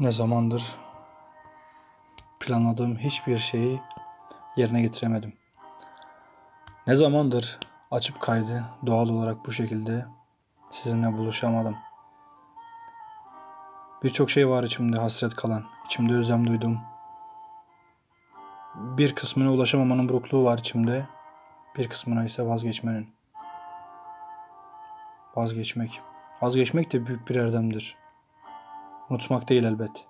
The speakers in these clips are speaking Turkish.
Ne zamandır planladığım hiçbir şeyi yerine getiremedim. Ne zamandır açıp kaydı doğal olarak bu şekilde sizinle buluşamadım. Birçok şey var içimde hasret kalan, içimde özlem duydum. Bir kısmına ulaşamamanın burukluğu var içimde, bir kısmına ise vazgeçmenin. Vazgeçmek de büyük bir erdemdir. Unutmak değil elbet.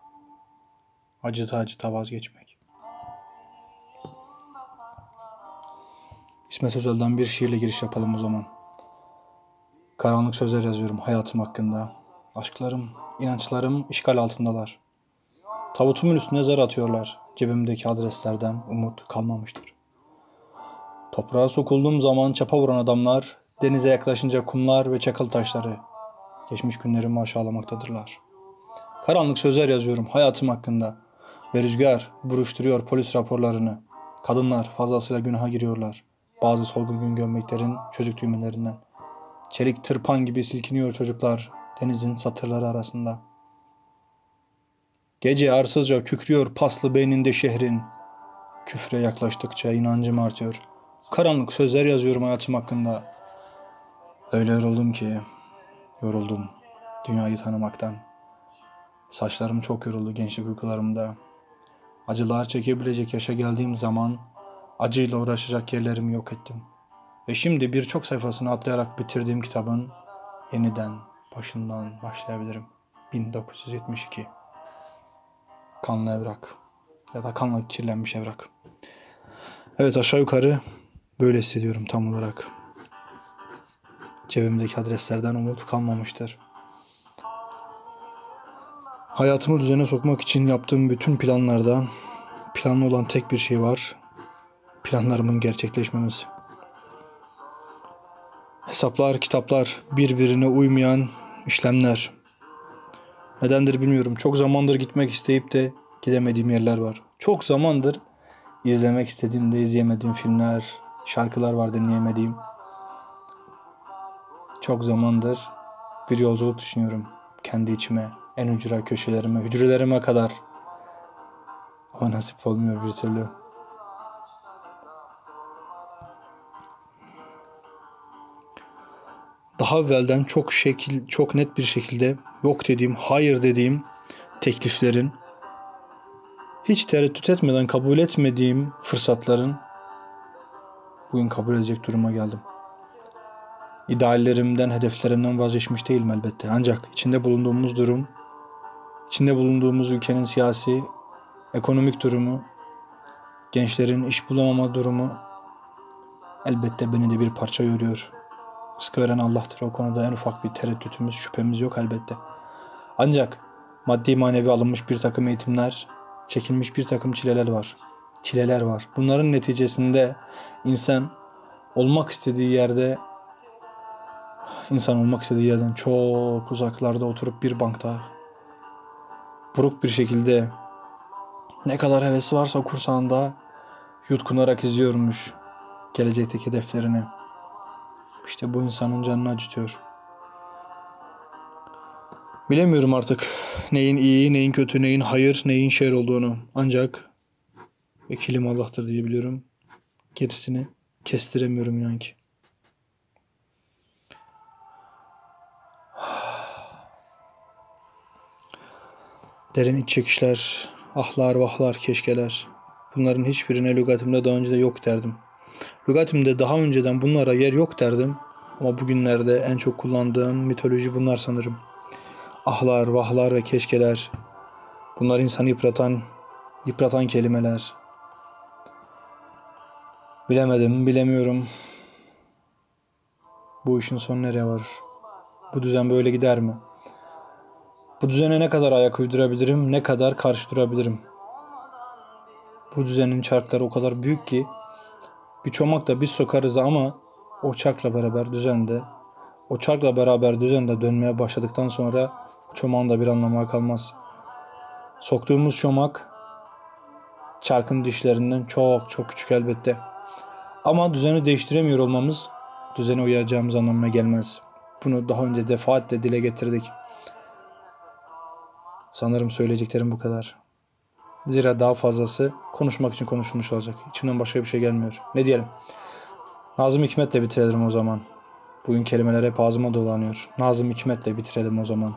Acıta acıta vazgeçmek. İsmet Özel'den bir şiirle giriş yapalım o zaman. Karanlık sözler yazıyorum hayatım hakkında. Aşklarım, inançlarım işgal altındalar. Tabutumun üstüne zar atıyorlar. Cebimdeki adreslerden umut kalmamıştır. Toprağa sokulduğum zaman çapa vuran adamlar, denize yaklaşınca kumlar ve çakıl taşları geçmiş günlerimi aşağılamaktadırlar. Karanlık sözler yazıyorum hayatım hakkında ve rüzgar buruşturuyor polis raporlarını. Kadınlar fazlasıyla günaha giriyorlar. Bazı solgun gün gömleklerin çözük düğmelerinden. Çelik tırpan gibi silkiniyor çocuklar denizin satırları arasında. Gece arsızca kükrüyor paslı beyninde şehrin. Küfre yaklaştıkça inancım artıyor. Karanlık sözler yazıyorum hayatım hakkında. Öyle yoruldum ki, yoruldum dünyayı tanımaktan. Saçlarım çok yoruldu gençlik uykularımda. Acılar çekebilecek yaşa geldiğim zaman acıyla uğraşacak yerlerimi yok ettim. Ve şimdi birçok sayfasını atlayarak bitirdiğim kitabın yeniden başından başlayabilirim. 1972 Kanla Evrak ya da Kanla Kirlenmiş Evrak. Evet, aşağı yukarı böyle hissediyorum tam olarak. Cebimdeki adreslerden umut kalmamıştır. Hayatımı düzene sokmak için yaptığım bütün planlardan planlı olan tek bir şey var. Planlarımın gerçekleşmemesi. Hesaplar, kitaplar, birbirine uymayan işlemler. Nedendir bilmiyorum. Çok zamandır gitmek isteyip de gidemediğim yerler var. Çok zamandır izlemek istediğim de izleyemediğim filmler, şarkılar var dinleyemediğim. Çok zamandır bir yolculuk düşünüyorum kendi içime, en ücra köşelerime, hücrelerime kadar. Ama nasip olmuyor bir türlü. Daha evvelden çok net bir şekilde yok dediğim, hayır dediğim tekliflerin, hiç tereddüt etmeden kabul etmediğim fırsatların bugün kabul edecek duruma geldim. İdeallerimden, hedeflerimden vazgeçmiş değilim elbette. Ancak içinde bulunduğumuz durum, içinde bulunduğumuz ülkenin siyasi, ekonomik durumu, gençlerin iş bulamama durumu elbette beni de bir parça yoruyor. Rızkı veren Allah'tır. O konuda en ufak bir tereddütümüz, şüphemiz yok elbette. Ancak maddi manevi alınmış bir takım eğitimler, çekilmiş bir takım çileler var. Bunların neticesinde insan olmak istediği yerde, İnsan olmak istediği yerden çok uzaklarda oturup bir bankta buruk bir şekilde ne kadar hevesi varsa kursağında yutkunarak izliyormuş gelecekteki hedeflerini. İşte bu insanın canını acıtıyor. Bilemiyorum artık neyin iyi, neyin kötü, neyin hayır, neyin şer olduğunu. Ancak vekilim Allah'tır diye biliyorum. Gerisini kestiremiyorum inan ki. Derin iç çekişler, ahlar, vahlar, keşkeler. Bunların hiçbirine lügatimde daha önce de yok derdim. Lügatimde daha önceden bunlara yer yok derdim. Ama bugünlerde en çok kullandığım mitoloji bunlar sanırım. Ahlar, vahlar ve keşkeler. Bunlar insanı yıpratan kelimeler. Bilemiyorum. Bu işin sonu nereye varır? Bu düzen böyle gider mi? Bu düzene ne kadar ayak uydurabilirim, ne kadar karşı durabilirim? Bu düzenin çarkları o kadar büyük ki bir çomakla biz sokarız ama o çarkla beraber düzen de dönmeye başladıktan sonra çomağın da bir anlamı kalmaz. Soktuğumuz çomak çarkın dişlerinden çok çok küçük elbette. Ama düzeni değiştiremiyor olmamız düzene uyacağımız anlamına gelmez. Bunu daha önce defaatle dile getirdik. Sanırım söyleyeceklerim bu kadar. Zira daha fazlası konuşmak için konuşulmuş olacak. İçimden başka bir şey gelmiyor. Ne diyelim? Nazım Hikmet'le bitirelim o zaman. Bugün kelimeler hep ağzıma dolanıyor. Nazım Hikmet'le bitirelim o zaman.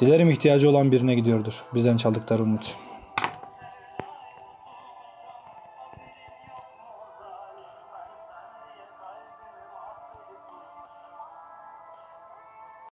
Dilerim ihtiyacı olan birine gidiyordur. Bizden çaldıkları umut.